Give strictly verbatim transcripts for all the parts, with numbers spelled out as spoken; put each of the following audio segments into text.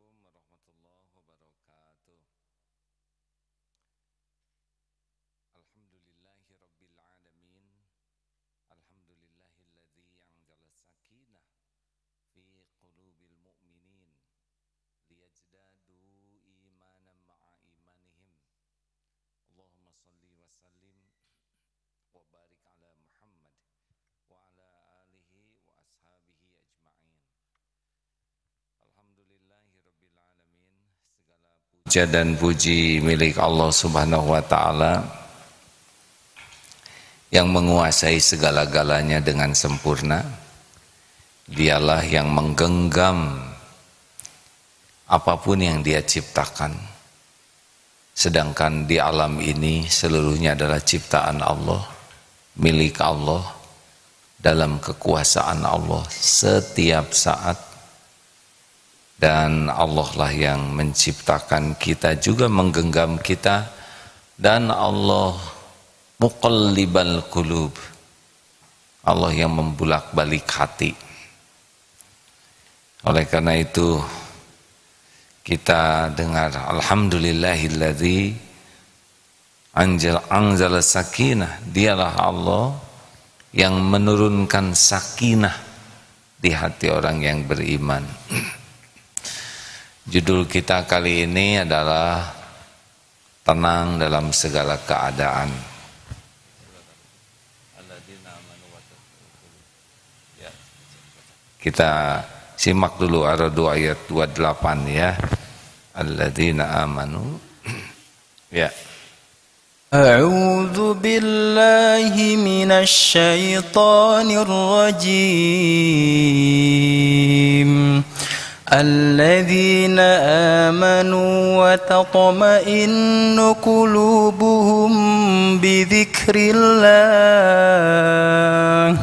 Assalamualaikum warahmatullahi wabarakatuh. Alhamdulillahi rabbil alamin. Alhamdulillahilladzi anzala sakinah fi qulubil mu'minin liyajdadu imanan ma'a imanihim. Allahumma salli wa sallim wa barik ala Muhammad wa ala alihi wa ashabihi ajma'in. Alhamdulillahirabbil alamin, segala puja dan puji milik Allah Subhanahu wa taala yang menguasai segala-galanya dengan sempurna. Dialah yang menggenggam apapun yang Dia ciptakan. Sedangkan di alam ini seluruhnya adalah ciptaan Allah, milik Allah, dalam kekuasaan Allah setiap saat. Dan Allah lah yang menciptakan kita, juga menggenggam kita. Dan Allah muqallibal qulub, Allah yang membulak-balik hati. Oleh karena itu kita dengar alhamdulillahilladzi anzala sakinah. Dialah Allah yang menurunkan sakinah di hati orang yang beriman. Judul kita kali ini adalah tenang dalam segala keadaan. Kita simak dulu aradu ayat dua puluh delapan ya. Alladzina amanu. Ya. A'udzu billahi minasy syaithanir rajim. الذين آمنوا وتطمئن قلوبهم بذكر الله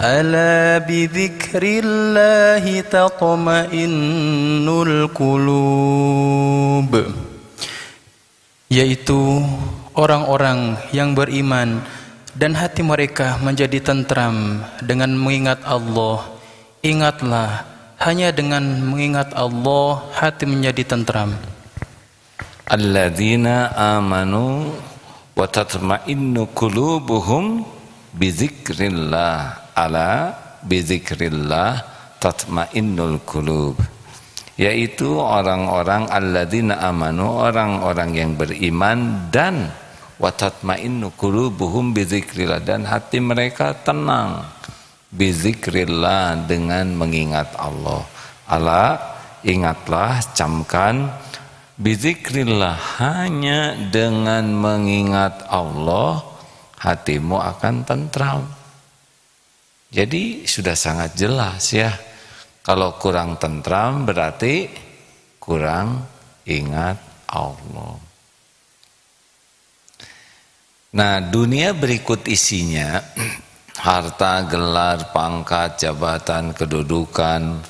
ألا بذكر الله تطمئن القلوب, yaitu orang-orang yang beriman dan hati mereka menjadi tentram dengan mengingat Allah. Ingatlah, hanya dengan mengingat Allah hati menjadi tentram. Alladzina amanu wa tatma'innu qulubuhum bizikrillah. Ala bizikrillah tatma'innul qulub. Yaitu orang-orang alladzina amanu, orang-orang yang beriman, dan wa tatma'innu qulubuhum bizikrillah, dan hati mereka tenang bizikrillah, dengan mengingat Allah. Ala, ingatlah, camkan, bizikrillah, hanya dengan mengingat Allah hatimu akan tentram. Jadi sudah sangat jelas ya, kalau kurang tentram berarti kurang ingat Allah. Nah, dunia berikut isinya harta, gelar, pangkat, jabatan, kedudukan,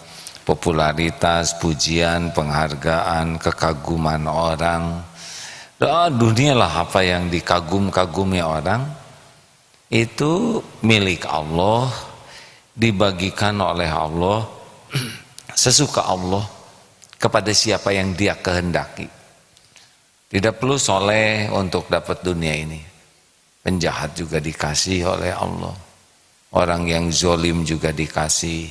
popularitas, pujian, penghargaan, kekaguman orang. Oh, dunialah apa yang dikagum-kagumi orang, itu milik Allah, dibagikan oleh Allah, sesuka Allah, kepada siapa yang Dia kehendaki. Tidak perlu soleh untuk dapat dunia ini. Penjahat juga dikasih oleh Allah. Orang yang zolim juga dikasih.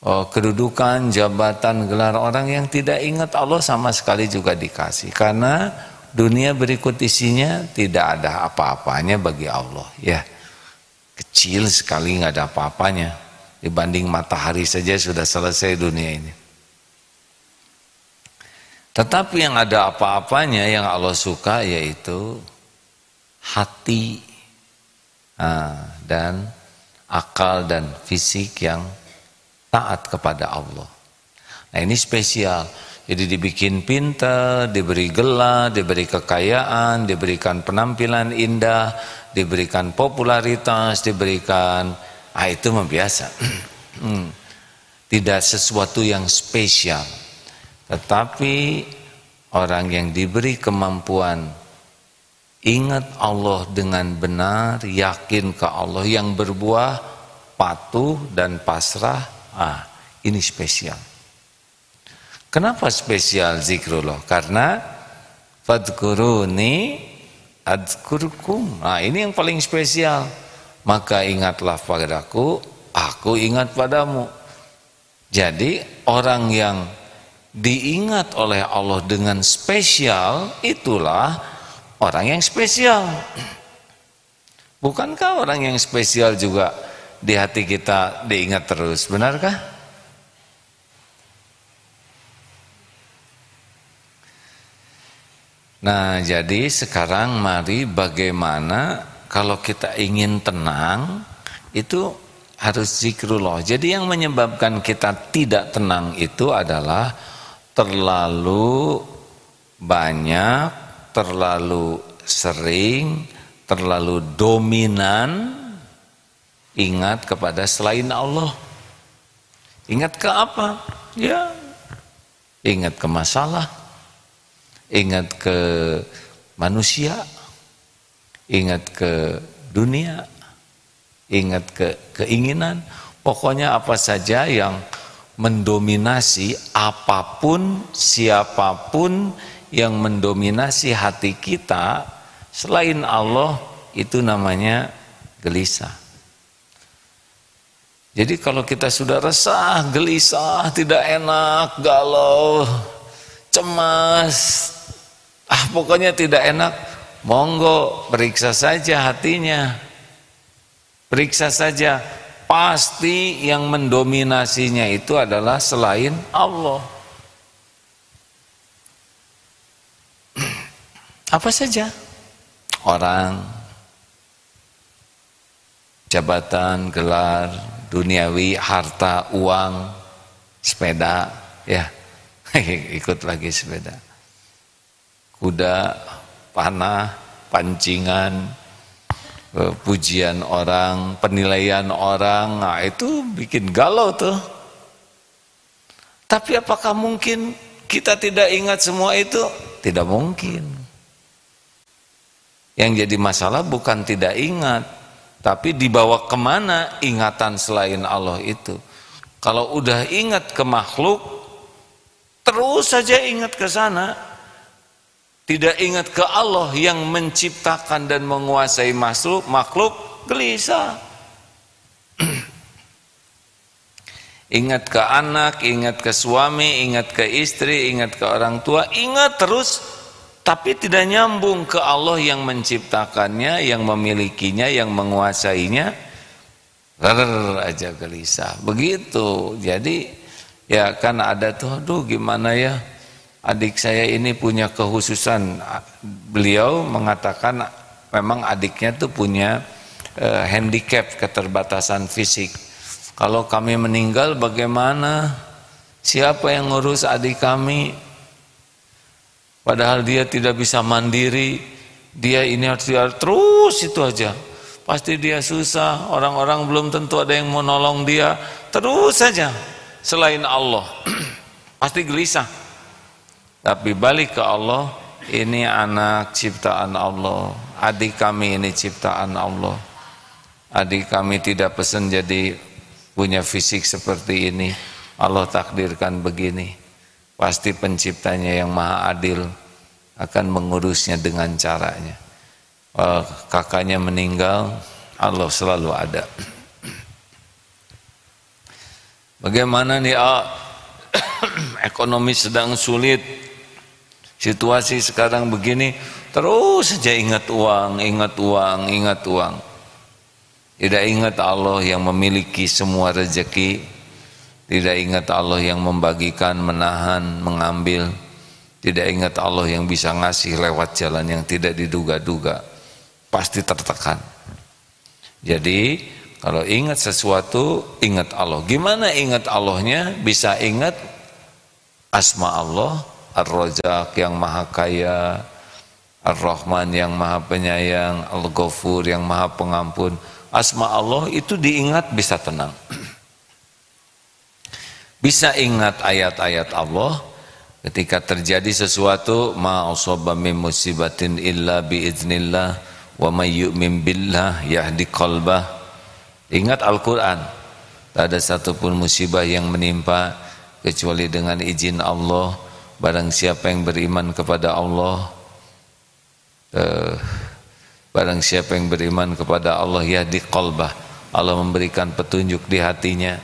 Oh, kedudukan, jabatan, gelar, orang yang tidak ingat Allah sama sekali juga dikasih. Karena dunia berikut isinya tidak ada apa-apanya bagi Allah. Ya, kecil sekali, nggak ada apa-apanya. Dibanding matahari saja sudah selesai dunia ini. Tetapi yang ada apa-apanya, yang Allah suka, yaitu hati. Nah, dan akal dan fisik yang taat kepada Allah. Nah, ini spesial. Jadi dibikin pintar, diberi gelar, diberi kekayaan, diberikan penampilan indah, diberikan popularitas, diberikan, ah itu mah biasa. Tidak sesuatu yang spesial. Tetapi orang yang diberi kemampuan ingat Allah dengan benar, yakin ke Allah, yang berbuah patuh dan pasrah, ah ini spesial. Kenapa spesial zikrullah? Karena fadkuruni adkurkum. Nah, ini yang paling spesial. Maka ingatlah padaku, aku ingat padamu. Jadi orang yang diingat oleh Allah dengan spesial, itulah orang yang spesial. Bukankah orang yang spesial juga di hati kita diingat terus, benarkah? Nah, jadi sekarang mari bagaimana kalau kita ingin tenang itu harus zikrullah. Jadi yang menyebabkan kita tidak tenang itu adalah terlalu banyak, terlalu sering, terlalu dominan ingat kepada selain Allah. Ingat ke apa? Ya, ingat ke masalah. Ingat ke manusia, ingat ke dunia, ingat ke keinginan. Pokoknya apa saja yang mendominasi, apapun, siapapun yang mendominasi hati kita selain Allah, itu namanya gelisah. Jadi kalau kita sudah resah, gelisah, tidak enak, galau, cemas, ah pokoknya tidak enak, monggo periksa saja hatinya, periksa saja, pasti yang mendominasinya itu adalah selain Allah. Apa saja? Orang, jabatan, gelar, duniawi, harta, uang, sepeda, ya. Ikut lagi sepeda, kuda, panah, pancingan, pujian orang, penilaian orang, nah itu bikin galau tuh. Tapi apakah mungkin kita tidak ingat semua itu? Tidak mungkin. Yang jadi masalah bukan tidak ingat, tapi dibawa kemana ingatan selain Allah itu. Kalau udah ingat ke makhluk, terus saja ingat ke sana, tidak ingat ke Allah yang menciptakan dan menguasai makhluk, makhluk gelisah. Ingat ke anak, ingat ke suami, ingat ke istri, ingat ke orang tua, ingat terus, tapi tidak nyambung ke Allah yang menciptakannya, yang memilikinya, yang menguasainya. Rrr, aja gelisah, begitu. Jadi ya kan ada tuh, aduh gimana ya, adik saya ini punya kehususan. Beliau mengatakan memang adiknya tuh punya eh, handicap, keterbatasan fisik. Kalau kami meninggal bagaimana? Siapa yang ngurus adik kami? Padahal dia tidak bisa mandiri, dia ini harus dia, terus itu aja. Pasti dia susah, orang-orang belum tentu ada yang mau nolong dia, terus saja. Selain Allah pasti gelisah. Tapi balik ke Allah, ini anak ciptaan Allah, adik kami ini ciptaan Allah, adik kami tidak pesen jadi punya fisik seperti ini, Allah takdirkan begini, pasti penciptanya yang maha adil akan mengurusnya dengan caranya. Kakaknya meninggal, Allah selalu ada. Bagaimana nih, ah, ekonomi sedang sulit, situasi sekarang begini, terus saja ingat uang, ingat uang, ingat uang. Tidak ingat Allah yang memiliki semua rezeki, tidak ingat Allah yang membagikan, menahan, mengambil, tidak ingat Allah yang bisa ngasih lewat jalan yang tidak diduga-duga, pasti tertekan. Jadi kalau ingat sesuatu, ingat Allah. Gimana ingat Allahnya? Bisa ingat asma Allah, Ar-Razak yang maha kaya, Ar-Rahman yang maha penyayang, Al-Ghafur yang maha pengampun. Asma Allah itu diingat bisa tenang. Bisa ingat ayat-ayat Allah. Ketika terjadi sesuatu, ma asaba min musibatin illa biiznillah wa may yu'min billah yahdi qalbah. Ingat Al-Quran, tak ada satupun musibah yang menimpa kecuali dengan izin Allah. Barang siapa yang beriman kepada Allah, eh, barang siapa yang beriman kepada Allah, yahdi qalbah, Allah memberikan petunjuk di hatinya.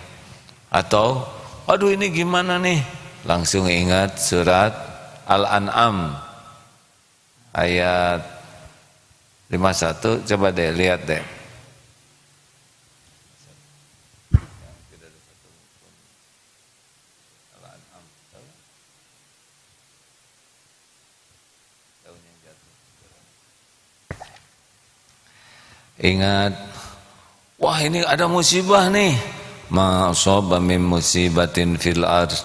Atau, aduh ini gimana nih, langsung ingat surat Al-An'am ayat lima puluh satu, coba deh lihat deh. Ingat, wah ini ada musibah nih. Ma asaba min musibatin fil ardh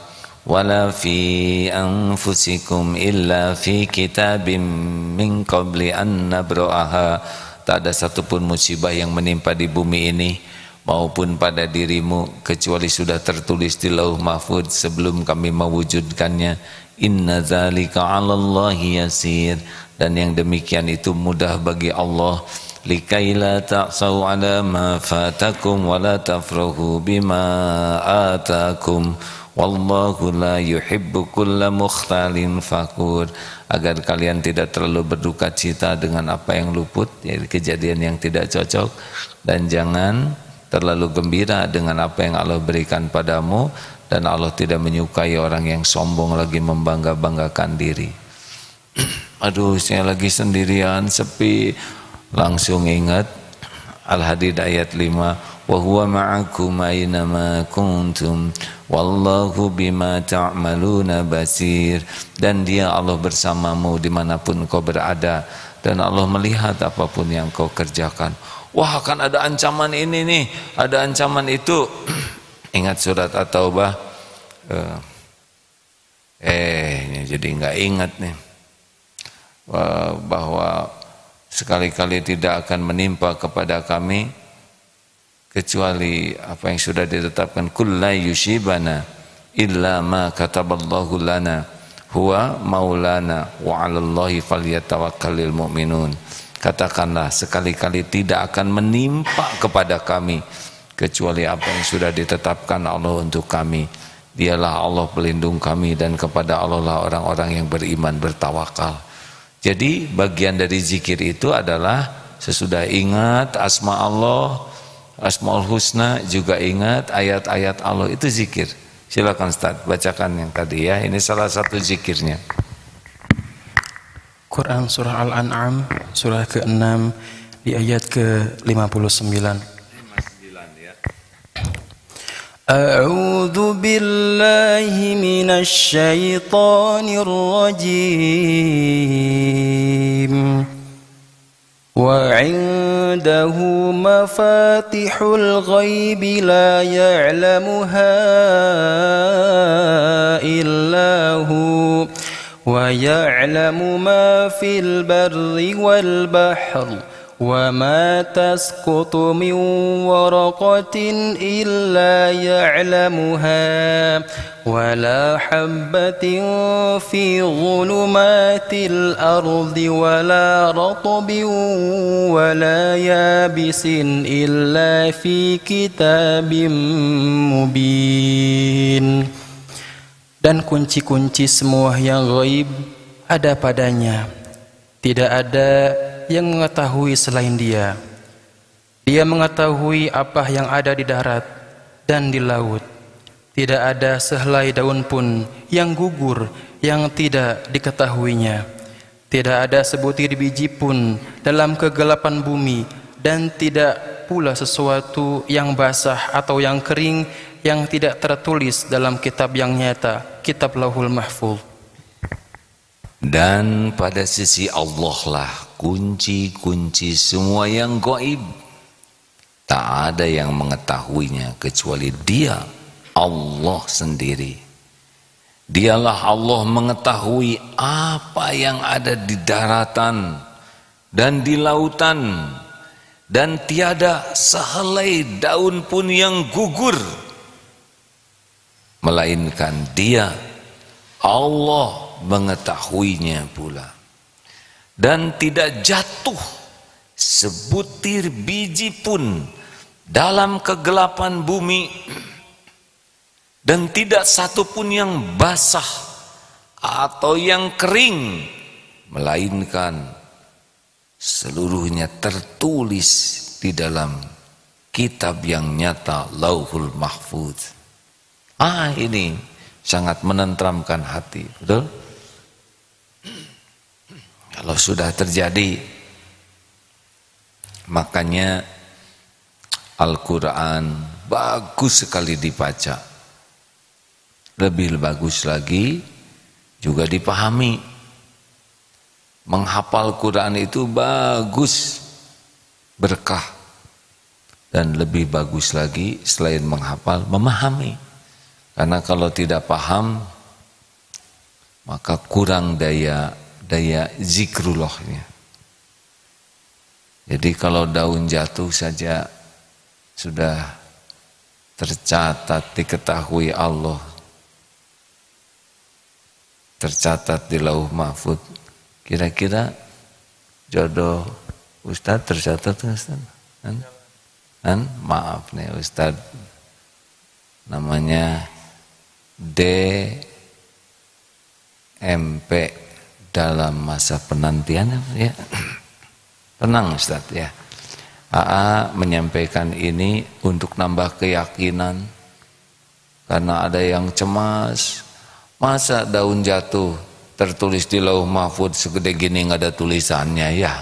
wala fi anfusikum illa fi kitabim min qabli an nabra'aha. Tak ada satupun musibah yang menimpa di bumi ini maupun pada dirimu kecuali sudah tertulis di Lauh Mahfudz sebelum kami mewujudkannya. Inna dzalika 'alallahi yasir, dan yang demikian itu mudah bagi Allah. Likaila ta'sau 'ala ma fatakum wa la tafrahu bima atakum wallahu la yuhibbu kulla mukhtalin fakur, agar kalian tidak terlalu berduka cita dengan apa yang luput, yaitu kejadian yang tidak cocok, dan jangan terlalu gembira dengan apa yang Allah berikan padamu, dan Allah tidak menyukai orang yang sombong lagi membangga-banggakan diri. Aduh, saya lagi sendirian, sepi. Langsung ingat Al-Hadid ayat lima, wa huwa ma'akum aina ma kuntum wallahu bima ta'maluna basir, dan dia Allah bersamamu dimanapun kau berada, dan Allah melihat apapun yang kau kerjakan. Wah, akan ada ancaman ini nih, ada ancaman itu. Ingat surat At-Taubah. Eh jadi nggak ingat nih, bahwa sekali-kali tidak akan menimpa kepada kami kecuali apa yang sudah ditetapkan. Kullu yusibana illa ma kataballahu lana huwa maulana wa 'alallahi falyatawakkalul mu'minun. Katakanlah sekali-kali tidak akan menimpa kepada kami kecuali apa yang sudah ditetapkan Allah untuk kami. Dialah Allah pelindung kami, dan kepada Allah lah orang-orang yang beriman bertawakal. Jadi bagian dari zikir itu adalah sesudah ingat asma Allah, asmaul husna, juga ingat ayat-ayat Allah, itu zikir. Silakan Ustaz, bacakan yang tadi ya. Ini salah satu zikirnya. Quran surah Al-An'am surah ke enam di ayat ke lima puluh sembilan. A'udzu billahi minasy syaithanir rajim. Wa 'indahu mafatihul ghaibi la ya'lamuha illa hu wa ya'lamu ma fil barri wal bahri وَمَا تَسْقُطُ مِنْ وَرَقَةٍ إِلَّا يَعْلَمُهَا وَلَا حَبَّةٍ فِي ظُلُمَاتِ الْأَرْضِ وَلَا رَطْبٍ وَلَا يَابِسٍ إِلَّا فِي كِتَابٍ مُبِينٍ. Dan kunci-kunci semua yang gaib ada padanya, tidak ada yang mengetahui selain dia. Dia mengetahui apa yang ada di darat dan di laut. Tidak ada sehelai daun pun yang gugur yang tidak diketahuinya. Tidak ada sebutir biji pun dalam kegelapan bumi, dan tidak pula sesuatu yang basah atau yang kering yang tidak tertulis dalam kitab yang nyata, kitab Lauhul Mahfuz. Dan pada sisi Allah lah kunci-kunci semua yang gaib. Tak ada yang mengetahuinya kecuali dia, Allah sendiri. Dialah Allah mengetahui apa yang ada di daratan dan di lautan, dan tiada sehelai daun pun yang gugur, melainkan dia, Allah, mengetahuinya pula. Dan tidak jatuh sebutir biji pun dalam kegelapan bumi, dan tidak satu pun yang basah atau yang kering, melainkan seluruhnya tertulis di dalam kitab yang nyata, Lauhul Mahfuz. Ah, ini sangat menenteramkan hati, betul? Kalau sudah terjadi, makanya Al-Quran bagus sekali dibaca, lebih bagus lagi juga dipahami. Menghafal Quran itu bagus, berkah, dan lebih bagus lagi selain menghafal, memahami. Karena kalau tidak paham, maka kurang daya daya zikrullahnya. Jadi kalau daun jatuh saja sudah tercatat, diketahui Allah, tercatat di Lauh Mahfuz. Kira-kira jodoh Ustadz tercatat nggak, Ustadz? Kan? Kan? Maaf nih Ustadz, namanya D M P, dalam masa penantian ya. Tenang Ustadz ya. A A menyampaikan ini untuk nambah keyakinan, karena ada yang cemas, masa daun jatuh tertulis di Lauh Mahfuz segede gini nggak ada tulisannya ya,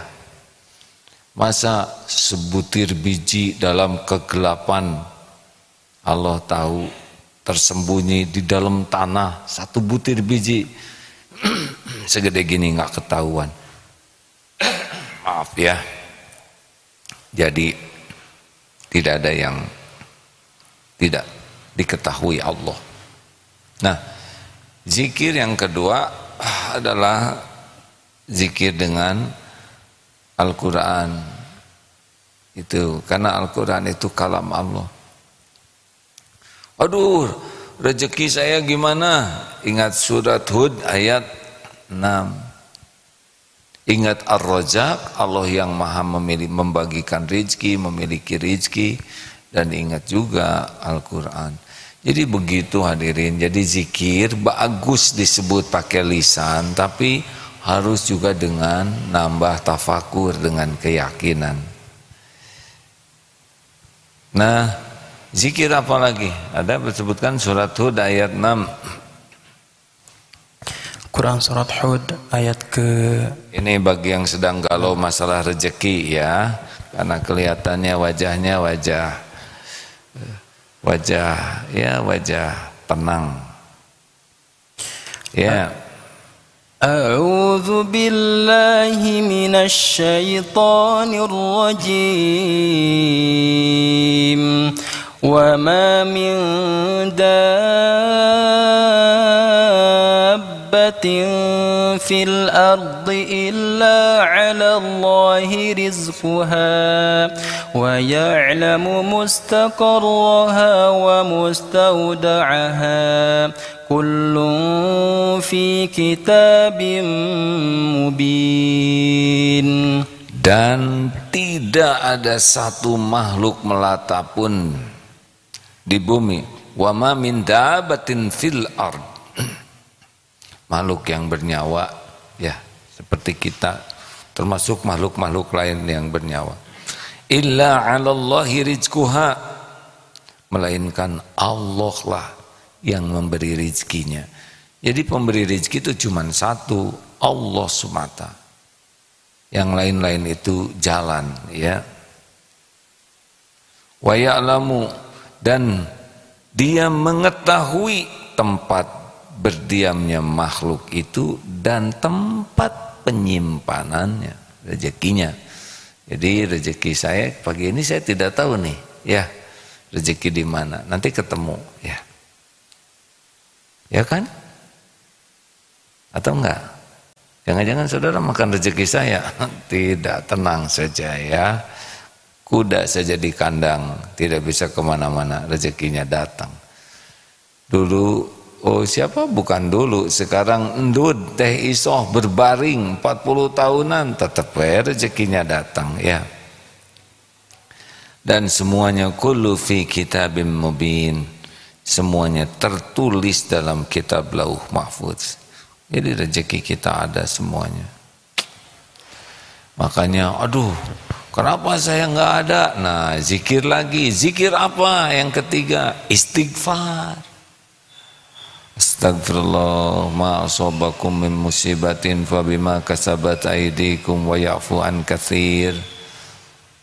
masa sebutir biji dalam kegelapan Allah tahu tersembunyi di dalam tanah, satu butir biji segede gini nggak ketahuan. Maaf ya. Jadi tidak ada yang tidak diketahui Allah. Nah, zikir yang kedua adalah zikir dengan Al-Quran itu, karena Al-Quran itu kalam Allah. Aduh, rezeki saya gimana? Ingat surat Hud ayat enam. Ingat Ar-Razak, Allah yang maha memilih, membagikan rezeki, memiliki rezeki, dan ingat juga Al-Quran. Jadi begitu hadirin, jadi zikir bagus disebut pakai lisan, tapi harus juga dengan nambah tafakur, dengan keyakinan. Nah, zikir apa lagi? Ada disebutkan surat Hud ayat enam. Quran surat Hud ayat ke... Ini bagi yang sedang galau masalah rezeki ya, karena kelihatannya wajahnya wajah wajah ya wajah tenang ya. A'udzu billahi minasy syaithanir rajim. Wa ma min dabbatin fil ardi illa ala Allahi rizquha wa ya'lamu mustaqarraha wa mustawda'aha kullun fi kitabim mubin. Dan tidak ada satu makhluk melata pun di bumi, wa ma min dabbatin fil ard, makhluk yang bernyawa ya seperti kita, termasuk makhluk-makhluk lain yang bernyawa, illa 'alallahi rizquha, melainkan Allah lah yang memberi rezekinya. Jadi pemberi rezeki itu cuma satu, Allah semata, yang lain-lain itu jalan ya. Wa ya'lamu, dan dia mengetahui tempat berdiamnya makhluk itu dan tempat penyimpanannya, rezekinya. Jadi rezeki saya pagi ini saya tidak tahu nih ya, rezeki di mana, nanti ketemu ya, ya kan? Atau enggak? Jangan-jangan saudara makan rezeki saya. Tidak, tenang saja ya. Kuda saja di kandang, tidak bisa kemana-mana, rezekinya datang. Dulu, oh siapa bukan dulu, sekarang endud, teh isoh, berbaring, empat puluh tahunan, tetap ya rezekinya datang ya. Dan semuanya kullu fi kitabim mubin, semuanya tertulis dalam kitab Lauh Mahfuz. Jadi rezeki kita ada semuanya. Makanya, aduh, kenapa saya nggak ada? Nah, zikir lagi. Zikir apa? Yang ketiga, istighfar. Astagfirullah, ma asabakum min musibatin fa bima kasabat aydikum wa ya'fu an katsir.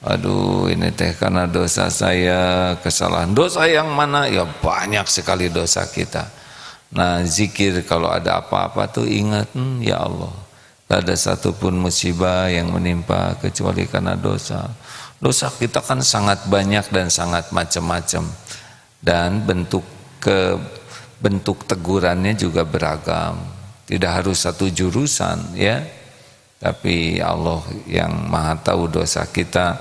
Aduh, ini teh karena dosa saya, kesalahan. Dosa yang mana? Ya banyak sekali dosa kita. Nah, zikir kalau ada apa-apa tuh ingat, hmm, ya Allah. Tak ada satupun musibah yang menimpa kecuali karena dosa. Dosa kita kan sangat banyak dan sangat macam-macam, dan bentuk ke bentuk tegurannya juga beragam. Tidak harus satu jurusan, ya. Tapi Allah yang Maha Tahu dosa kita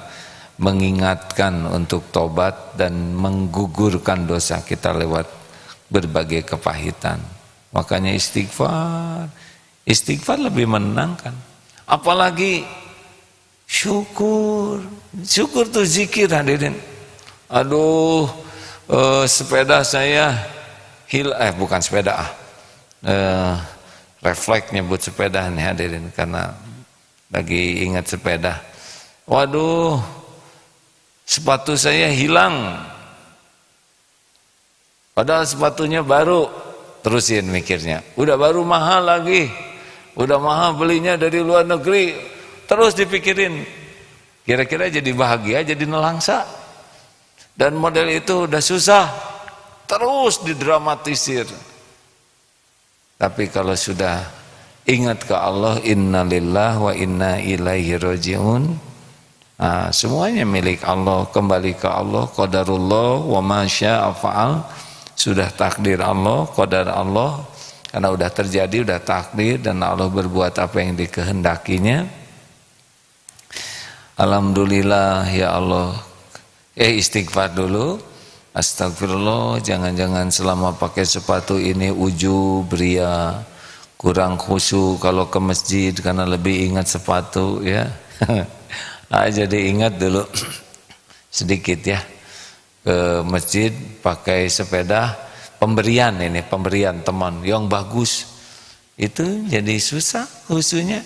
mengingatkan untuk tobat dan menggugurkan dosa kita lewat berbagai kepahitan. Makanya istighfar. Istighfar lebih menenangkan. Apalagi syukur. Syukur tuh zikir, hadirin. Aduh, eh, sepeda saya hilang. Eh, bukan sepeda. Ah. Eh, refleks nyebut sepeda nih, hadirin. Karena lagi ingat sepeda. Waduh, sepatu saya hilang. Padahal sepatunya baru. Terusin mikirnya. Udah baru mahal lagi. Udah mahal belinya dari luar negeri, terus dipikirin. Kira-kira jadi bahagia, jadi nelangsa. Dan model itu udah susah, terus didramatisir. Tapi kalau sudah ingat ke Allah, innalillahi wa inna ilaihi rajiun. Nah, semuanya milik Allah, kembali ke Allah, qadarullah wa ma syaa fa'al. Sudah takdir Allah, qadar Allah. Karena udah terjadi, udah takdir, dan Allah berbuat apa yang dikehendakinya. Alhamdulillah, ya Allah. Eh istighfar dulu. Astagfirullah, jangan-jangan selama pakai sepatu ini ujub, ria, kurang khusyuk kalau ke masjid karena lebih ingat sepatu, ya. Nah, jadi ingat dulu sedikit, ya, ke masjid pakai sepeda. Pemberian ini, pemberian teman yang bagus. Itu jadi susah khususnya.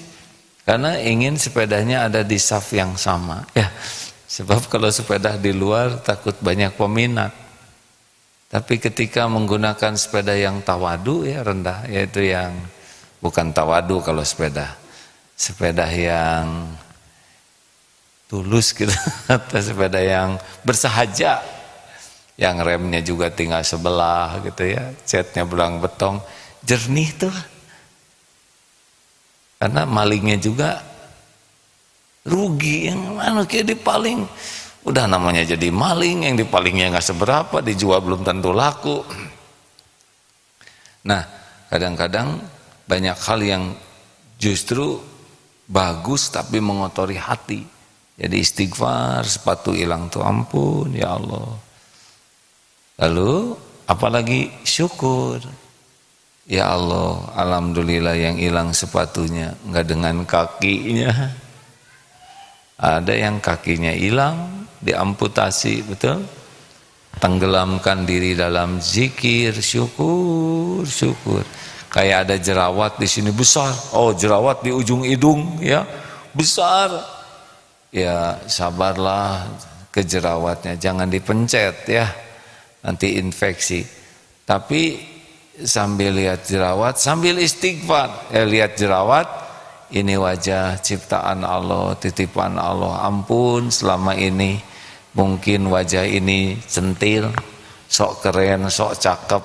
Karena ingin sepedanya ada di saf yang sama. Ya, sebab kalau sepeda di luar takut banyak peminat. Tapi ketika menggunakan sepeda yang tawadu, ya, rendah. Yaitu yang, bukan tawadu kalau sepeda. Sepeda yang tulus gitu. Atau sepeda yang bersahaja. Yang remnya juga tinggal sebelah gitu, ya, catnya belang betong, jernih tuh. Karena malingnya juga rugi, yang mana kayak dipaling. Udah namanya jadi maling, yang dipalingnya nggak seberapa, dijual belum tentu laku. Nah, kadang-kadang banyak hal yang justru bagus tapi mengotori hati. Jadi istighfar, sepatu hilang tuh ampun, ya Allah. Lalu apalagi syukur. Ya Allah, alhamdulillah yang hilang sepatunya, enggak dengan kakinya. Ada yang kakinya hilang, diamputasi, betul? Tenggelamkan diri dalam zikir, syukur, syukur. Kayak ada jerawat di sini besar. Oh, jerawat di ujung hidung, ya. Besar. Ya, sabarlah ke jerawatnya, jangan dipencet, ya. Nanti infeksi. Tapi sambil lihat jerawat, sambil istighfar. Eh, lihat jerawat, ini wajah ciptaan Allah, titipan Allah. Ampun, selama ini mungkin wajah ini centil, sok keren, sok cakep,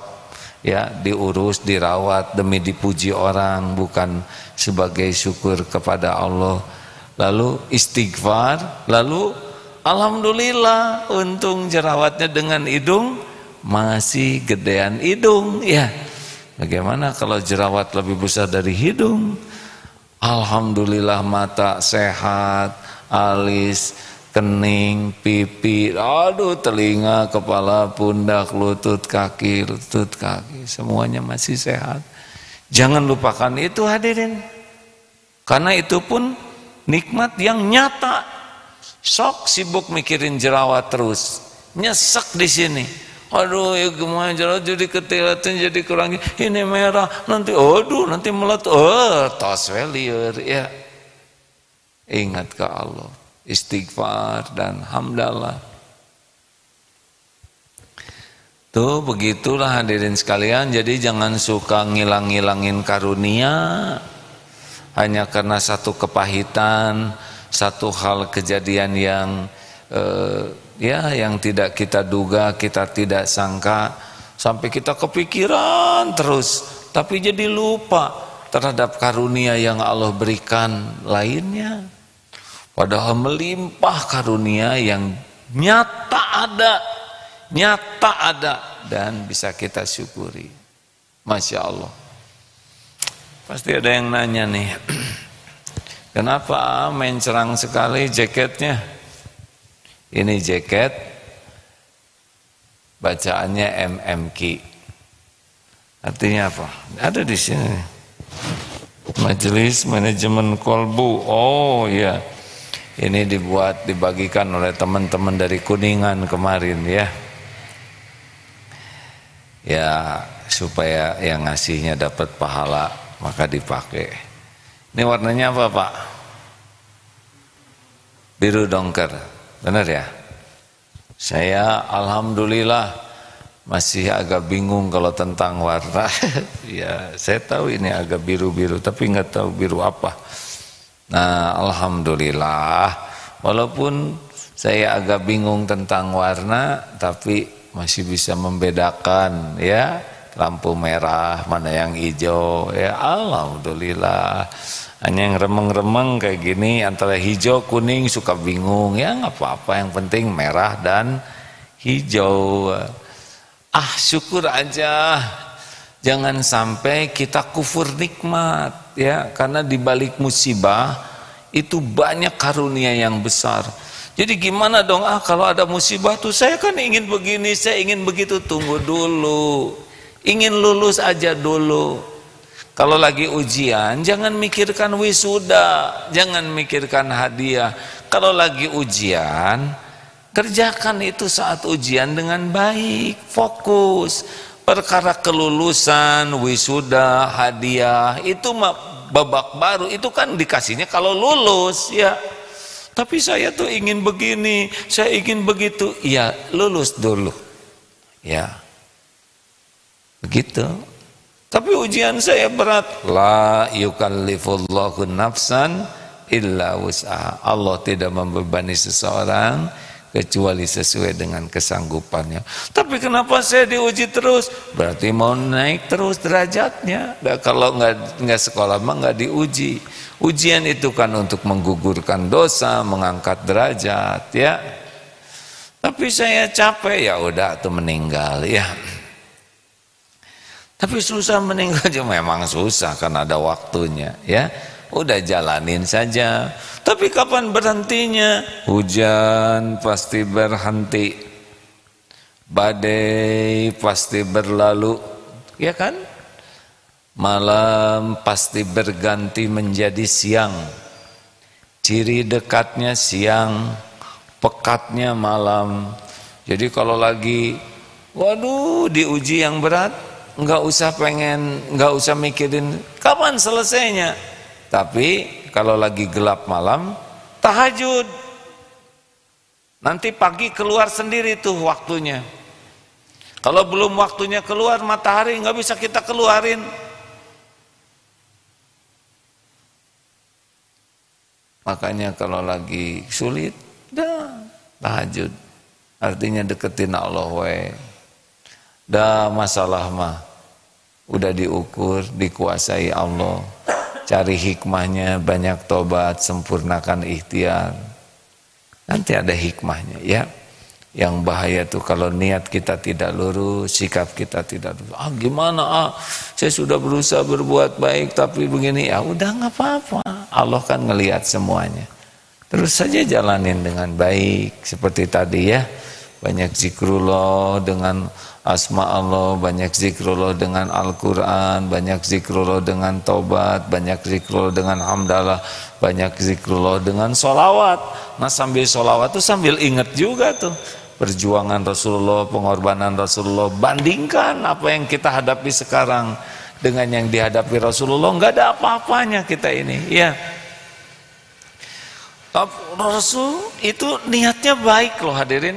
ya, diurus, dirawat demi dipuji orang, bukan sebagai syukur kepada Allah. Lalu istighfar, lalu alhamdulillah, untung jerawatnya dengan hidung masih gedean hidung, ya. Bagaimana kalau jerawat lebih besar dari hidung? Alhamdulillah mata sehat, alis, kening, pipi, aduh, telinga, kepala, pundak, lutut, kaki, lutut, kaki, semuanya masih sehat. Jangan lupakan itu, hadirin. Karena itu pun nikmat yang nyata. Sok sibuk mikirin jerawat terus, nyesek di sini. Aduh, ya gimana jalan jadi ketilatin jadi kurangin. Ini merah nanti, aduh nanti meletup. Oh, tos failure ya. Ingat ke Allah, istighfar dan hamdalah. Tuh begitulah hadirin sekalian. Jadi jangan suka ngilang-ngilangin karunia hanya karena satu kepahitan, satu hal kejadian yang eh, ya yang tidak kita duga, kita tidak sangka, sampai kita kepikiran terus, tapi jadi lupa terhadap karunia yang Allah berikan lainnya. Padahal melimpah karunia yang nyata ada, nyata ada dan bisa kita syukuri. Masya Allah. Pasti ada yang nanya nih, kenapa mencerang sekali jaketnya? Ini jaket bacaannya M M Q. Artinya apa? Ada di sini. Majelis Manajemen Kolbu. Oh iya. Ini dibuat, dibagikan oleh teman-teman dari Kuningan kemarin ya. Ya, supaya yang ngasihnya dapat pahala, maka dipakai. Ini warnanya apa, Pak? Biru dongker. Benar ya? Saya alhamdulillah masih agak bingung kalau tentang warna. Ya, saya tahu ini agak biru-biru, tapi nggak tahu biru apa. Nah, alhamdulillah, walaupun saya agak bingung tentang warna, tapi masih bisa membedakan ya, lampu merah mana yang hijau ya, alhamdulillah. Hanya yang remeng-remeng kayak gini antara hijau kuning suka bingung ya, nggak apa-apa, yang penting merah dan hijau. Ah, syukur aja. Jangan sampai kita kufur nikmat ya, karena di balik musibah itu banyak karunia yang besar. Jadi gimana dong, ah kalau ada musibah tuh saya kan ingin begini, saya ingin begitu. Tunggu dulu, ingin lulus aja dulu. Kalau lagi ujian jangan mikirkan wisuda, jangan mikirkan hadiah. Kalau lagi ujian kerjakan itu saat ujian dengan baik, fokus. Perkara kelulusan, wisuda, hadiah, itu babak baru, itu kan dikasihnya kalau lulus ya. Tapi saya tuh ingin begini, saya ingin begitu. Ya, lulus dulu. Ya. Begitu. Tapi ujian saya berat. La yukallifullahu nafsan illa wus'aha. Allah tidak membebani seseorang kecuali sesuai dengan kesanggupannya. Tapi kenapa saya diuji terus? Berarti mau naik terus derajatnya. Nah, kalau nggak nggak sekolah mah nggak diuji. Ujian itu kan untuk menggugurkan dosa, mengangkat derajat ya. Tapi saya capek, ya udah tuh meninggal ya. Tapi susah meninggal aja, memang susah karena ada waktunya ya. Udah jalanin saja. Tapi kapan berhentinya? Hujan pasti berhenti, badai pasti berlalu, ya kan? Malam pasti berganti menjadi siang. Ciri dekatnya siang, pekatnya malam. Jadi kalau lagi, waduh, diuji yang berat, nggak usah pengen, nggak usah mikirin kapan selesainya. Tapi kalau lagi gelap malam, tahajud. Nanti pagi keluar sendiri tuh waktunya. Kalau belum waktunya keluar, matahari nggak bisa kita keluarin. Makanya kalau lagi sulit, dah tahajud. Artinya deketin Allah wae. Dah masalah mah udah diukur, dikuasai Allah. Cari hikmahnya, banyak tobat, sempurnakan ikhtiar. Nanti ada hikmahnya ya. Yang bahaya tuh kalau niat kita tidak lurus, sikap kita tidak lurus. Ah gimana, ah saya sudah berusaha berbuat baik tapi begini. Ya udah nggak apa-apa, Allah kan ngelihat semuanya. Terus saja jalanin dengan baik. Seperti tadi ya, banyak zikrullah dengan asma Allah, banyak zikrullah dengan Al-Quran, banyak zikrullah dengan taubat, banyak zikrullah dengan hamdalah, banyak zikrullah dengan sholawat. Nah sambil sholawat tuh sambil ingat juga tuh, perjuangan Rasulullah, pengorbanan Rasulullah. Bandingkan apa yang kita hadapi sekarang dengan yang dihadapi Rasulullah, nggak ada apa-apanya kita ini. Ya, Rasul itu niatnya baik loh hadirin,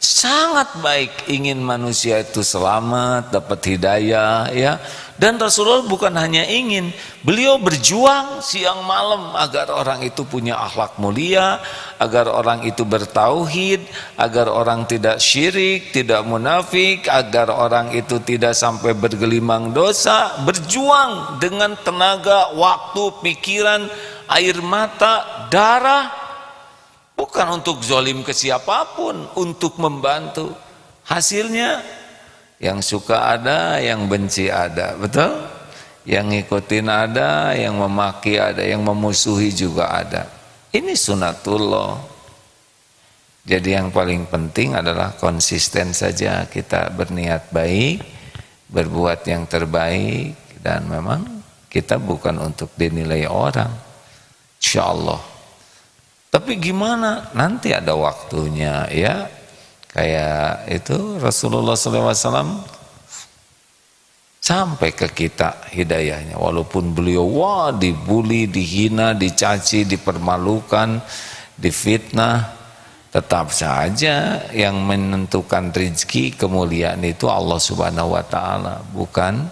sangat baik, ingin manusia itu selamat, dapat hidayah, ya. Dan Rasulullah bukan hanya ingin, beliau berjuang siang malam agar orang itu punya akhlak mulia, agar orang itu bertauhid, agar orang tidak syirik, tidak munafik, agar orang itu tidak sampai bergelimang dosa. Berjuang dengan tenaga, waktu, pikiran, air mata, darah, bukan untuk zolim ke siapapun, untuk membantu. Hasilnya yang suka ada, yang benci ada, betul? Yang ngikutin ada, yang memaki ada, yang memusuhi juga ada. Ini sunatullah. Jadi yang paling penting adalah konsisten saja kita berniat baik, berbuat yang terbaik, dan memang kita bukan untuk dinilai orang. Insya Allah. Tapi gimana? Nanti ada waktunya, ya. Kayak itu Rasulullah shallallahu alaihi wasallam sampai ke kita hidayahnya, walaupun beliau wah dibuli, dihina, dicaci, dipermalukan, difitnah, tetap saja yang menentukan rezeki kemuliaan itu Allah Subhanahu Wa Taala, bukan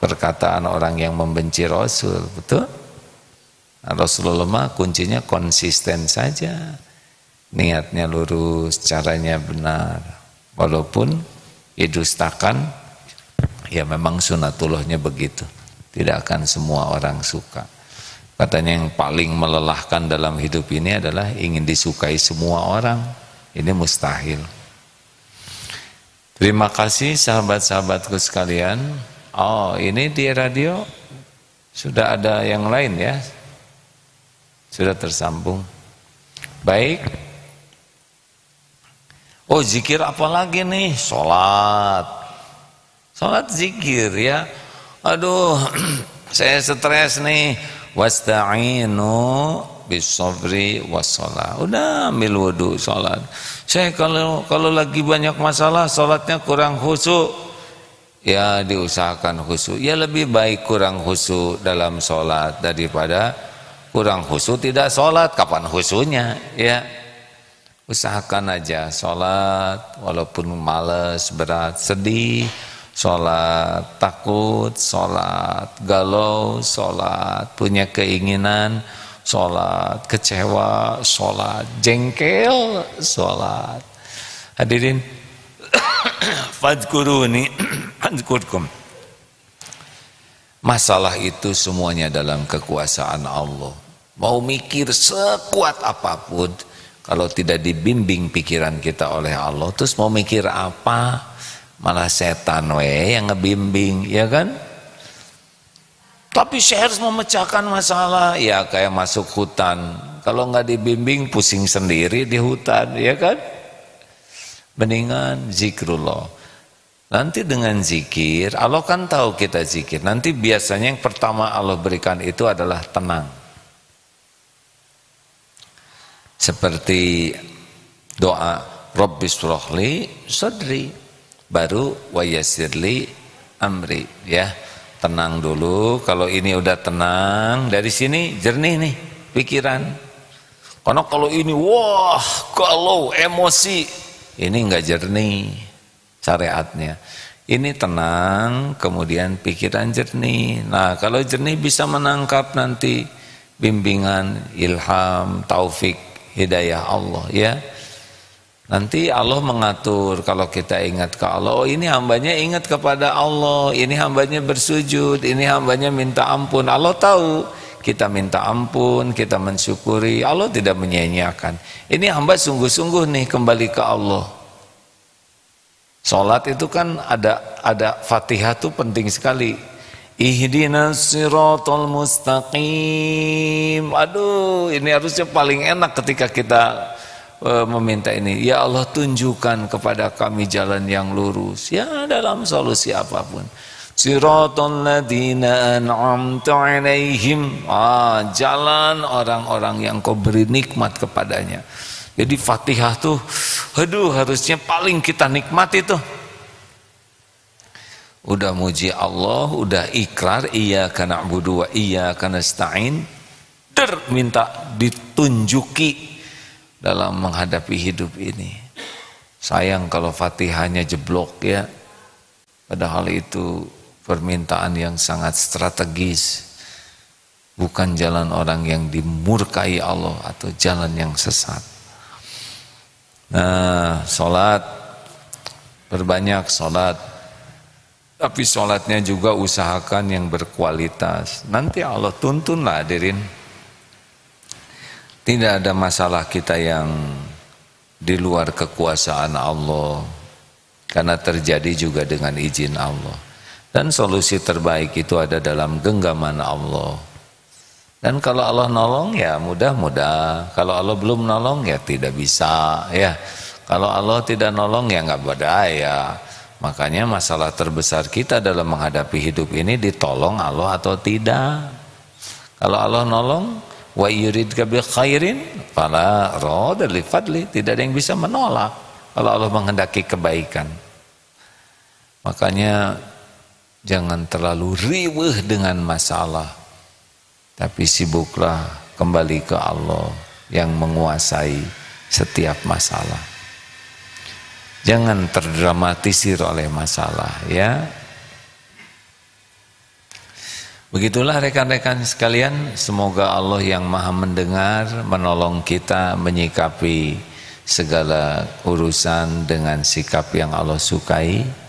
perkataan orang yang membenci Rasul, betul? Nah, Rasulullah mah kuncinya konsisten saja. Niatnya lurus, caranya benar, walaupun didustakan, ya memang sunatullahnya begitu. Tidak akan semua orang suka. Katanya yang paling melelahkan dalam hidup ini adalah ingin disukai semua orang. Ini mustahil. Terima kasih sahabat-sahabatku sekalian. Oh, ini di radio sudah ada yang lain ya, sudah tersambung. Baik. Oh, zikir apa lagi nih? Salat. Salat zikir ya. Aduh, saya stres nih. Wasta'inu bisabri wassalah. Udah ambil wudu salat. Saya kalau kalau lagi banyak masalah, salatnya kurang khusyuk. Ya, diusahakan khusyuk. Ya lebih baik kurang khusyuk dalam salat daripada kurang khusyuk tidak salat. Kapan khusyuknya? Ya. Usahakan aja sholat, walaupun malas, berat, sedih, sholat takut, sholat galau, sholat punya keinginan, sholat kecewa, sholat jengkel, sholat. Hadirin, fadkuruni ankurkum. Masalah itu semuanya dalam kekuasaan Allah. Mau mikir sekuat apapun, kalau tidak dibimbing pikiran kita oleh Allah, terus mau mikir apa? Malah setan we yang ngebimbing, ya kan? Tapi saya harus memecahkan masalah, ya kayak masuk hutan. Kalau nggak dibimbing, pusing sendiri di hutan, ya kan? Mendingan zikrullah. Nanti dengan zikir, Allah kan tahu kita zikir. Nanti biasanya yang pertama Allah berikan itu adalah tenang. Seperti doa Rabbishrahli sadri, baru wayassirli amri, ya. Tenang dulu. Kalau ini udah tenang, dari sini jernih nih pikiran. Karena kalau ini wah, kalau emosi ini enggak jernih syariatnya. Ini tenang, kemudian pikiran jernih. Nah, kalau jernih bisa menangkap nanti bimbingan, ilham, taufik, hidayah Allah, ya. Nanti Allah mengatur. Kalau kita ingat ke Allah, oh ini hambanya ingat kepada Allah, ini hambanya bersujud, ini hambanya minta ampun. Allah tahu kita minta ampun, kita mensyukuri, Allah tidak menyia-nyiakan. Ini hamba sungguh-sungguh nih kembali ke Allah. Salat itu kan ada ada Fatihah tuh penting sekali. Ihdinas siratal mustaqim. Aduh, ini harusnya paling enak ketika kita e, meminta ini. Ya Allah, tunjukkan kepada kami jalan yang lurus. Ya, dalam solusi apapun. Siratal ladzina an'amta 'alaihim. Ah, jalan orang-orang yang kau beri nikmat kepadanya. Jadi Fatihah tuh, aduh, harusnya paling kita nikmati tuh. Udah muji Allah, udah ikrar, iyyaka na'budu wa iyyaka nasta'in, der minta ditunjuki dalam menghadapi hidup ini. Sayang kalau Fatihahnya jeblok ya. Padahal itu permintaan yang sangat strategis. Bukan jalan orang yang dimurkai Allah atau jalan yang sesat. Nah, sholat, perbanyak sholat, tapi sholatnya juga usahakan yang berkualitas. Nanti Allah tuntunlah hadirin. Tidak ada masalah kita yang di luar kekuasaan Allah, karena terjadi juga dengan izin Allah. Dan solusi terbaik itu ada dalam genggaman Allah. Dan kalau Allah nolong ya mudah-mudah, kalau Allah belum nolong ya tidak bisa ya. Kalau Allah tidak nolong ya nggak berdaya. Makanya masalah terbesar kita dalam menghadapi hidup ini ditolong Allah atau tidak. Kalau Allah nolong, wa yuridka bi khairin fala radda li fadli, tidak ada yang bisa menolak kalau Allah menghendaki kebaikan. Makanya jangan terlalu riweuh dengan masalah. Tapi sibuklah kembali ke Allah yang menguasai setiap masalah. Jangan terdramatisir oleh masalah ya. Begitulah rekan-rekan sekalian, semoga Allah yang Maha Mendengar menolong kita menyikapi segala urusan dengan sikap yang Allah sukai.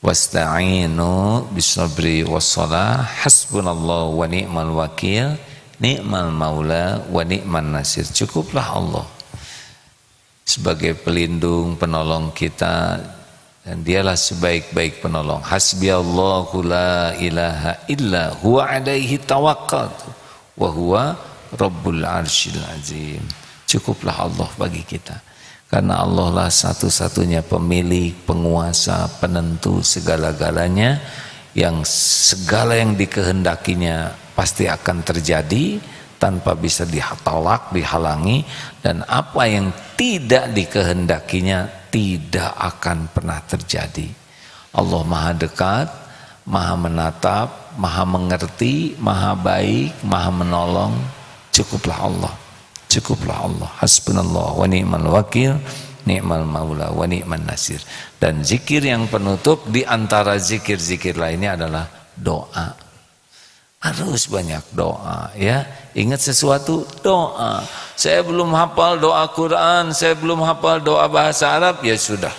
Wasta'inu bisabri wassalah, hasbunallahu wa ni'mal wakil, ni'mal maula wa ni'man nasir. Cukuplah Allah sebagai pelindung, penolong kita, dan dialah sebaik-baik penolong. Hasbiyallahu la ilaha illa huwa alaihi tawakkaltu wa huwa rabbul arsyil azim. Cukuplah Allah bagi kita. Karena Allah lah satu-satunya pemilik, penguasa, penentu segala-galanya, yang segala yang dikehendakinya pasti akan terjadi tanpa bisa ditolak, dihalangi, dan apa yang tidak dikehendakinya tidak akan pernah terjadi. Allah Maha Dekat, Maha Menatap, Maha Mengerti, Maha Baik, Maha Menolong. Cukuplah Allah. Cukuplah Allah. Hasbunallah wa ni'mal wakil, ni'mal maula wa ni'man nasir. Dan zikir yang penutup di antara zikir-zikir lainnya adalah doa. Harus banyak doa ya. Ingat sesuatu, doa. Saya belum hafal doa Quran, saya belum hafal doa bahasa Arab, ya sudah,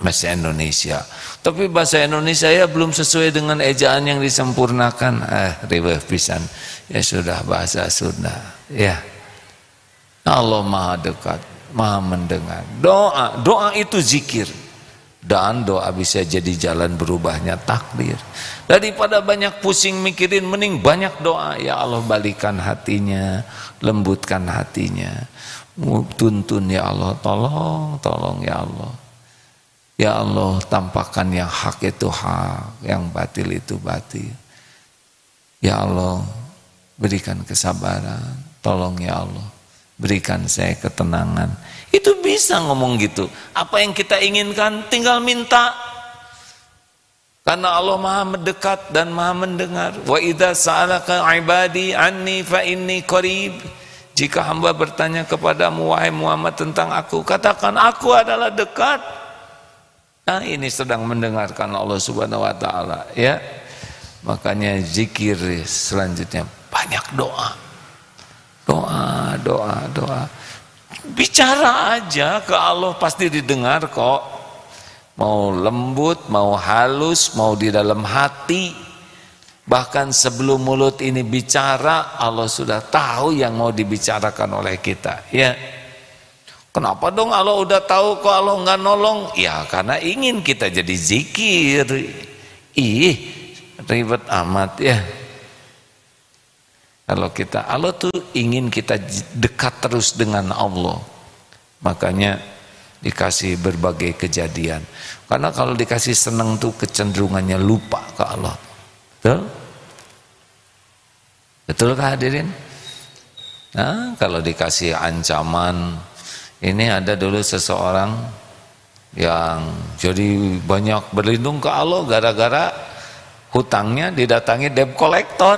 bahasa Indonesia. Tapi bahasa Indonesia ya belum sesuai dengan ejaan yang disempurnakan. Eh, riweh pisan. Ya sudah, bahasa Sunda. Ya. Allah Maha Dekat, Maha Mendengar. Doa, doa itu zikir. Dan doa bisa jadi jalan berubahnya takdir. Daripada banyak pusing mikirin, mending banyak doa. Ya Allah, balikan hatinya, lembutkan hatinya. Tuntun ya Allah, tolong, tolong ya Allah. Ya Allah, tampakkan yang hak itu hak, yang batil itu batil. Ya Allah, berikan kesabaran, tolong ya Allah. Berikan saya ketenangan. Itu bisa ngomong gitu. Apa yang kita inginkan tinggal minta. Karena Allah Maha Mendekat dan Maha Mendengar. Wa idza sa'alaka 'ibadi anni fa inni qarib. Jika hamba bertanya kepadamu wahai Muhammad tentang aku, katakan aku adalah dekat. Nah, ini sedang mendengarkan Allah Subhanahu wa taala ya. Makanya zikir selanjutnya banyak doa. Doa, doa, doa. Bicara aja ke Allah pasti didengar kok. Mau lembut, mau halus, mau di dalam hati. Bahkan sebelum mulut ini bicara, Allah sudah tahu yang mau dibicarakan oleh kita. Ya, kenapa dong Allah udah tahu kok Allah nggak nolong? Ya karena ingin kita jadi zikir. Ih, ribet amat ya. Kalau kita, Allah tuh ingin kita dekat terus dengan Allah. Makanya dikasih berbagai kejadian. Karena kalau dikasih senang tuh kecenderungannya lupa ke Allah. Betul? Betulkah hadirin? Nah, kalau dikasih ancaman Ini ada dulu seseorang yang jadi banyak berlindung ke Allah gara-gara hutangnya didatangi debt collector.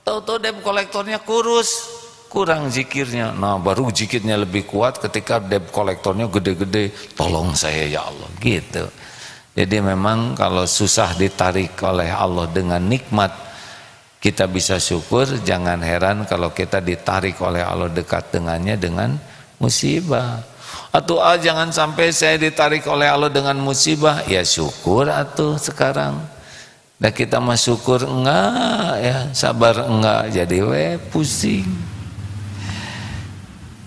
Tahu-tahu debt collectornya kurus, kurang zikirnya. Nah, baru zikirnya lebih kuat ketika debt collectornya gede-gede. Tolong saya ya Allah, gitu. Jadi memang kalau susah ditarik oleh Allah dengan nikmat, kita bisa syukur, jangan heran kalau kita ditarik oleh Allah dekat dengannya dengan musibah. Atuh ah, jangan sampai saya ditarik oleh Allah dengan musibah. Ya syukur atuh sekarang. Nah kita mah syukur enggak ya, sabar enggak, jadi weh pusing.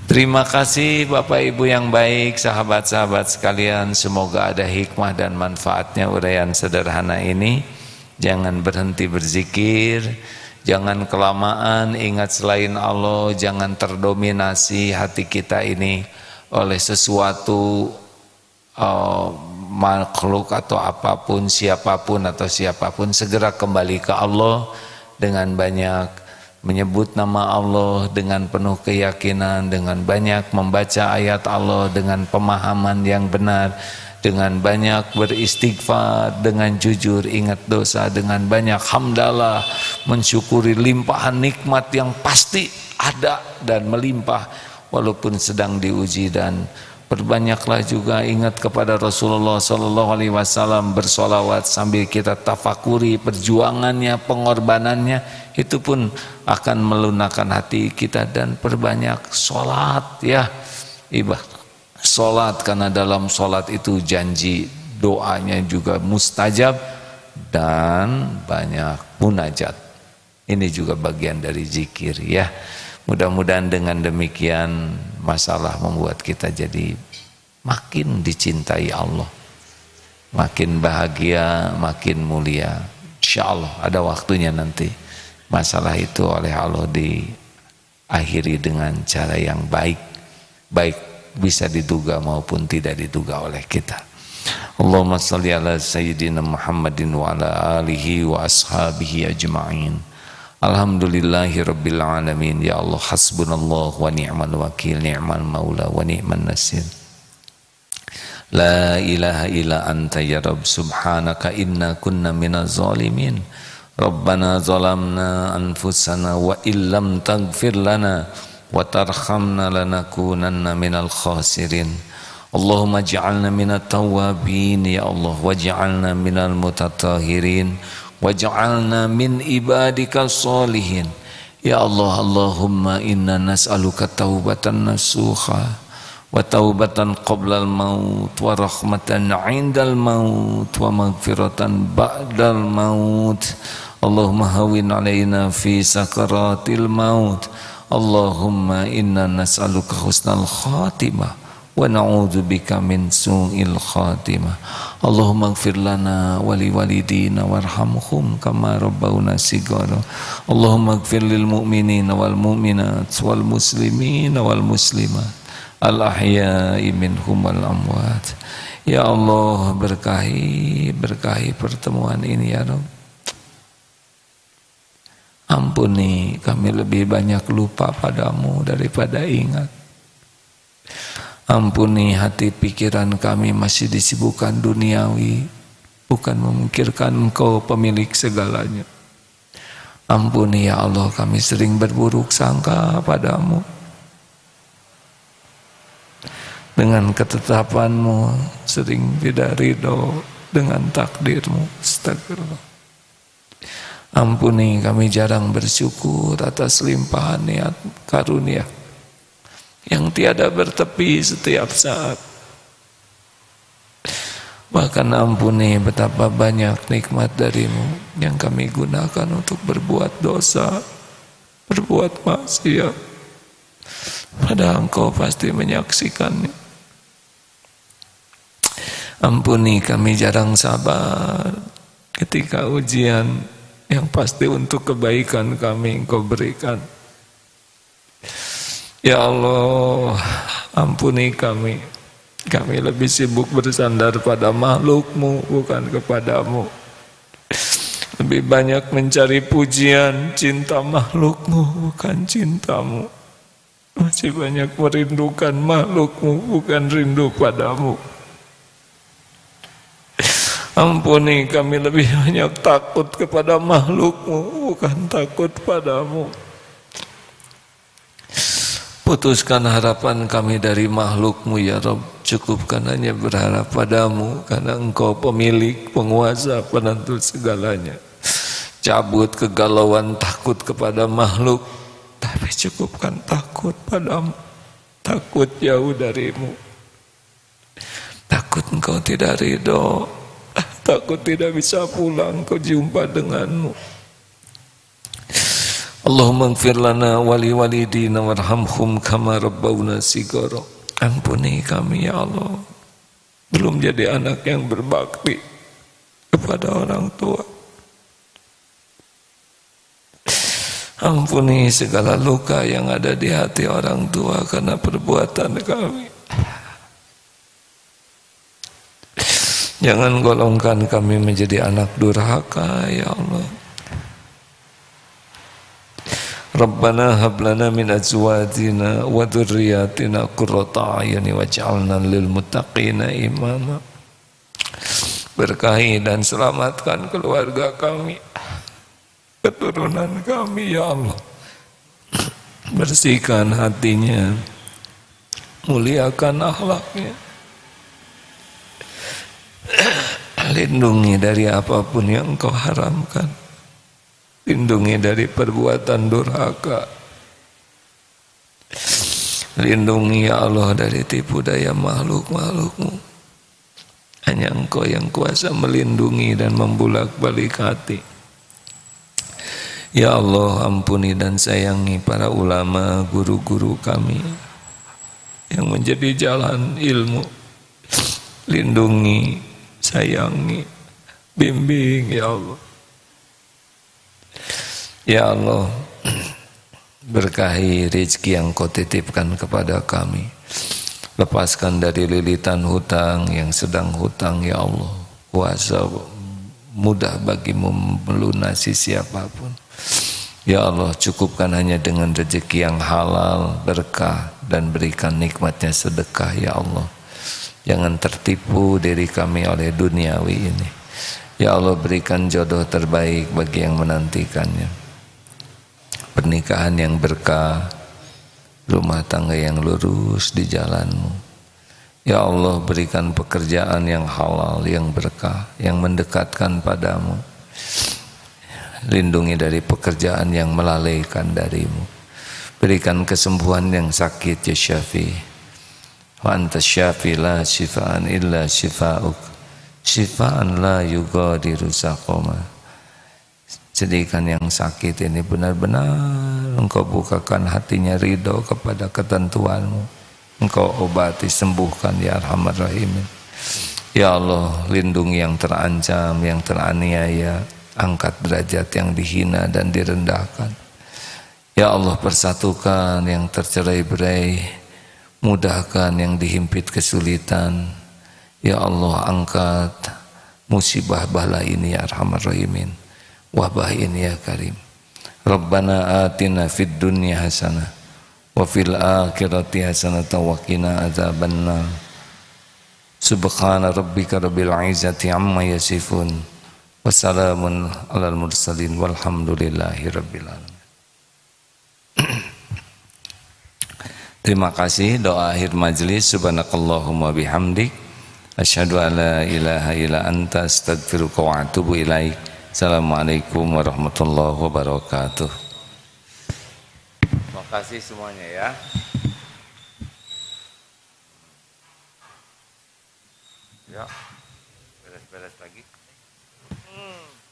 Terima kasih Bapak Ibu yang baik, sahabat-sahabat sekalian, semoga ada hikmah dan manfaatnya uraian sederhana ini. Jangan berhenti berzikir, jangan kelamaan ingat selain Allah, jangan terdominasi hati kita ini oleh sesuatu uh, makhluk atau apapun, siapapun atau siapapun. Segera kembali ke Allah dengan banyak menyebut nama Allah, dengan penuh keyakinan, dengan banyak membaca ayat Allah, dengan pemahaman yang benar, dengan banyak beristighfar, dengan jujur ingat dosa, dengan banyak hamdalah, mensyukuri limpahan nikmat yang pasti ada dan melimpah walaupun sedang diuji. Dan perbanyaklah juga ingat kepada Rasulullah shallallahu alaihi wasallam, bersolawat sambil kita tafakuri perjuangannya, pengorbanannya, itu pun akan melunakkan hati kita. Dan perbanyak sholat ya, ibadah sholat, karena dalam sholat itu janji doanya juga mustajab, dan banyak munajat. Ini juga bagian dari zikir ya. Mudah-mudahan dengan demikian masalah membuat kita jadi makin dicintai Allah, makin bahagia, makin mulia. Insya Allah ada waktunya nanti masalah itu oleh Allah diakhiri dengan cara yang baik, baik bisa diduga maupun tidak diduga oleh kita. Allahumma salli ala sayyidina Muhammadin wa ala alihi wa ashabihi ajma'in. Alhamdulillahi rabbil alamin. Ya Allah, hasbunallah wa ni'mal wakil, ni'mal maula wa ni'man nasir. La ilaha illa anta ya Rabb, subhanaka inna kunna minaz zalimin. Rabbana zalamna anfusana wa illam taghfir lana wa tarhamna lanakunanna minal khasirin. Allahumma ij'alna minat tawwabin ya Allah, waj'alna minal mutatahhirin, waj'alna min ibadikas sholihin ya Allah. Allahumma inna nas'aluka taubatan nasuha wa taubatan qablal maut wa rahmatan 'indal maut wa maghfiratan ba'dal maut. Allahumma hawwin 'alaina fi sakaratil maut. Allahumma inna nas'aluka husnal khatimah wa na'udzubika min su'il khatimah. Allahumma ighfir lana wa liwalidina warhamhum kama rabbawna shighara. Allahumma ighfir lil mu'minina wal mu'minat wal muslimina wal muslimat al ahya'i minhum wal amwat. Ya Allah, berkahi berkahi pertemuan ini ya Rabb. Ampuni kami lebih banyak lupa padamu daripada ingat. Ampuni hati pikiran kami masih disibukkan duniawi, bukan memikirkan engkau pemilik segalanya. Ampuni ya Allah, kami sering berburuk sangka padamu. Dengan ketetapanmu sering tidak ridho dengan takdirmu. Astagfirullah. Ampuni kami jarang bersyukur atas limpahan niat karunia yang tiada bertepi setiap saat. Bahkan ampuni betapa banyak nikmat darimu yang kami gunakan untuk berbuat dosa, berbuat maksiat. Padahal engkau pasti menyaksikannya. Ampuni kami jarang sabar ketika ujian yang pasti untuk kebaikan kami engkau berikan. Ya Allah, ampuni kami. Kami lebih sibuk bersandar pada makhlukmu, bukan kepadamu. Lebih banyak mencari pujian, cinta makhlukmu, bukan cintamu. Masih banyak merindukan makhlukmu, bukan rindu padamu. Ampuni kami lebih banyak takut kepada makhlukmu, bukan takut padamu. Putuskan harapan kami dari makhlukmu ya Rabb, cukupkan hanya berharap padamu, karena engkau pemilik, penguasa, penentu segalanya. Cabut kegalauan takut kepada makhluk, tapi cukupkan takut padamu, takut jauh darimu, takut engkau tidak ridho, takut tidak bisa pulang kau jumpa denganmu. Allahumma ighfir lana wali walidina warhamhum kama rabbawna sigara. Ampuni kami ya Allah, belum jadi anak yang berbakti kepada orang tua. Ampuni segala luka yang ada di hati orang tua karena perbuatan kami. Jangan golongkan kami menjadi anak durhaka, ya Allah. Rabbana hablana min azwajina wa dzurriyyatina qurrata a'yuni waj'alna lil muttaqina imama. Berkahi dan selamatkan keluarga kami, keturunan kami ya Allah. Bersihkan hatinya, muliakan akhlaknya, lindungi dari apapun yang engkau haramkan, lindungi dari perbuatan durhaka, lindungi ya Allah dari tipu daya makhluk-makhlukmu. Hanya engkau yang kuasa melindungi dan membulak-balik hati. Ya Allah, ampuni dan sayangi para ulama, guru-guru kami yang menjadi jalan ilmu. Lindungi, sayangi, bimbing ya Allah. Ya Allah, berkahi rezeki yang Kau titipkan kepada kami. Lepaskan dari lilitan hutang yang sedang hutang ya Allah. Kuasa mudah bagimu melunasi siapapun. Ya Allah, cukupkan hanya dengan rezeki yang halal, berkah, dan berikan nikmatnya sedekah ya Allah. Jangan tertipu diri kami oleh duniawi ini. Ya Allah, berikan jodoh terbaik bagi yang menantikannya. Pernikahan yang berkah, rumah tangga yang lurus di jalan-Mu. Ya Allah, berikan pekerjaan yang halal, yang berkah, yang mendekatkan padamu. Lindungi dari pekerjaan yang melalaikan darimu. Berikan kesembuhan yang sakit ya Syafi'. Wa anta syafi' la syifaan illa syifa'uk, syifaan la yughadiru saqama. Jadikan yang sakit ini benar-benar engkau bukakan hatinya ridho kepada ketentuanmu. Engkau obati, sembuhkan ya Arhamar Rahimin. Ya Allah, lindungi yang terancam, yang teraniaya. Angkat derajat yang dihina dan direndahkan. Ya Allah, persatukan yang tercerai-berai. Mudahkan yang dihimpit kesulitan. Ya Allah, angkat musibah bala ini ya Arhamar Rahimin. Wabah ini ya Karim. Rabbana atina fid dunya hasanah wa fil akhirati hasanatan wa qina adzabannar. Subhana rabbika rabbil izzati amma yasifun. Wassalamun alal mursalin walhamdulillahi rabbil alamin. Terima kasih. Doa akhir majlis. Subhanakallahumma bihamdik, asyhadu an la ilaha illa anta, astaghfiruka wa atubu ilaik. Assalamualaikum warahmatullahi wabarakatuh. Terima kasih semuanya ya. Ya. Beres-beres lagi. Mm.